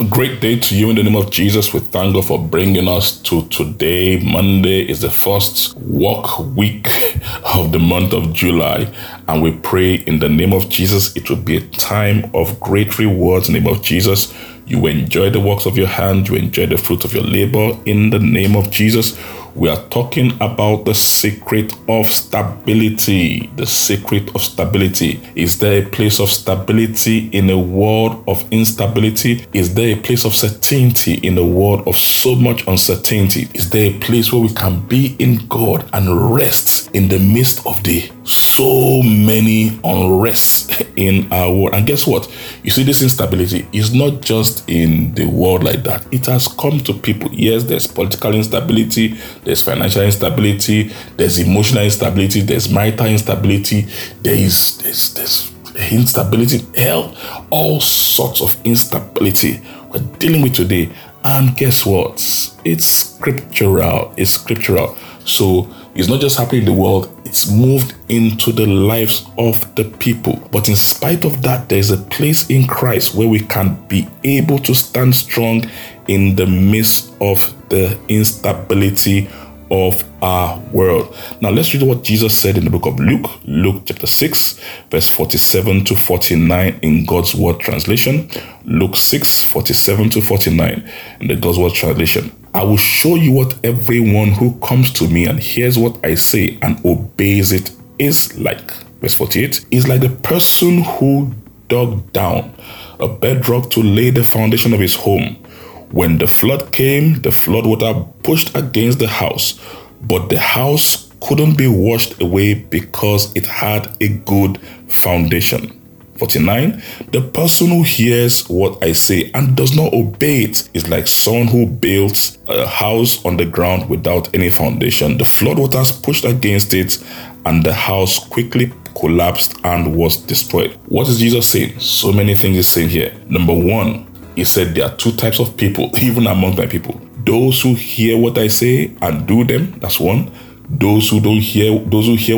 A great day to you in the name of Jesus. We thank God for bringing us to today. Monday is the first work week of the month of July, and we pray in the name of Jesus it will be a time of great rewards. In the name of Jesus, you will enjoy the works of your hand, you enjoy the fruit of your labor. In the name of Jesus, we are talking about the secret of stability. The secret of stability. Is there a place of stability in a world of instability? Is there a place of certainty in a world of so much uncertainty? Is there a place where we can be in God and rest in the midst of the so many unrests in our world? And guess what? You see, this instability is not just in the world like that. It has come to people. Yes, there's political instability. There's financial instability, there's emotional instability, there's marital instability, there's instability in health, all sorts of instability we're dealing with today. And guess what? It's scriptural. It's scriptural. So it's not just happening in the world, it's moved into the lives of the people. But in spite of that, there's a place in Christ where we can be able to stand strong in the midst of the instability of our world. Now let's read what Jesus said in the book of Luke, Luke chapter 6, verse 47 to 49 in God's Word translation. Luke 6, 47 to 49 in the God's Word translation. I will show you what everyone who comes to me and hears what I say and obeys it is like. Verse 48 is like the person who dug down a bedrock to lay the foundation of his home. When the flood came, the flood water pushed against the house, but the house couldn't be washed away because it had a good foundation. 49. The person who hears what I say and does not obey it is like someone who builds a house on the ground without any foundation. The flood waters pushed against it, and the house quickly collapsed and was destroyed. What is Jesus saying? So many things he's saying here. Number one, he said there are two types of people, even among my people. Those who hear what I say and do them, that's one. Those who hear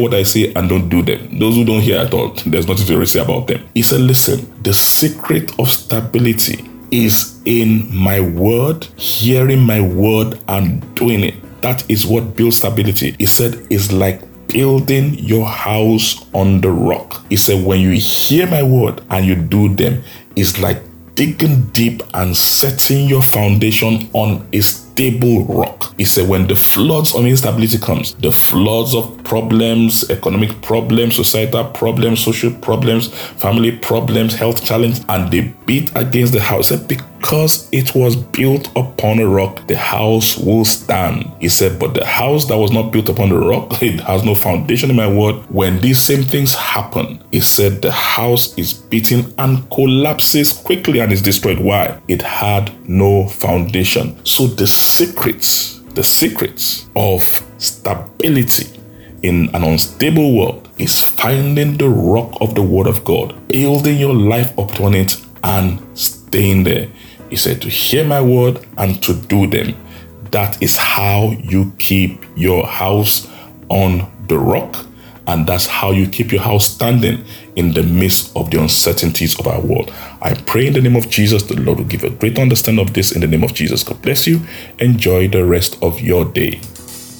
what I say and don't do them. Those who don't hear at all, there's nothing to really say about them. He said, listen, the secret of stability is in my word, hearing my word and doing it. That is what builds stability. He said, it's like building your house on the rock. He said, when you hear my word and you do them, it's like digging deep and setting your foundation on a stable rock. He said, when the floods of instability comes, the floods of problems, economic problems, societal problems, social problems, family problems, health challenges, and they beat against the house. He said, because it was built upon a rock, the house will stand. He said, but the house that was not built upon the rock, it has no foundation in my word. When these same things happen, he said, the house is beaten and collapses quickly and is destroyed. Why? It had no foundation. So the secrets of stability in an unstable world is finding the rock of the word of God, building your life upon it and staying there. He said to hear my word and to do them. That is how you keep your house on the rock, and that's how you keep your house standing in the midst of the uncertainties of our world. I pray in the name of Jesus, the Lord will give a great understanding of this in the name of Jesus. God bless you. Enjoy the rest of your day.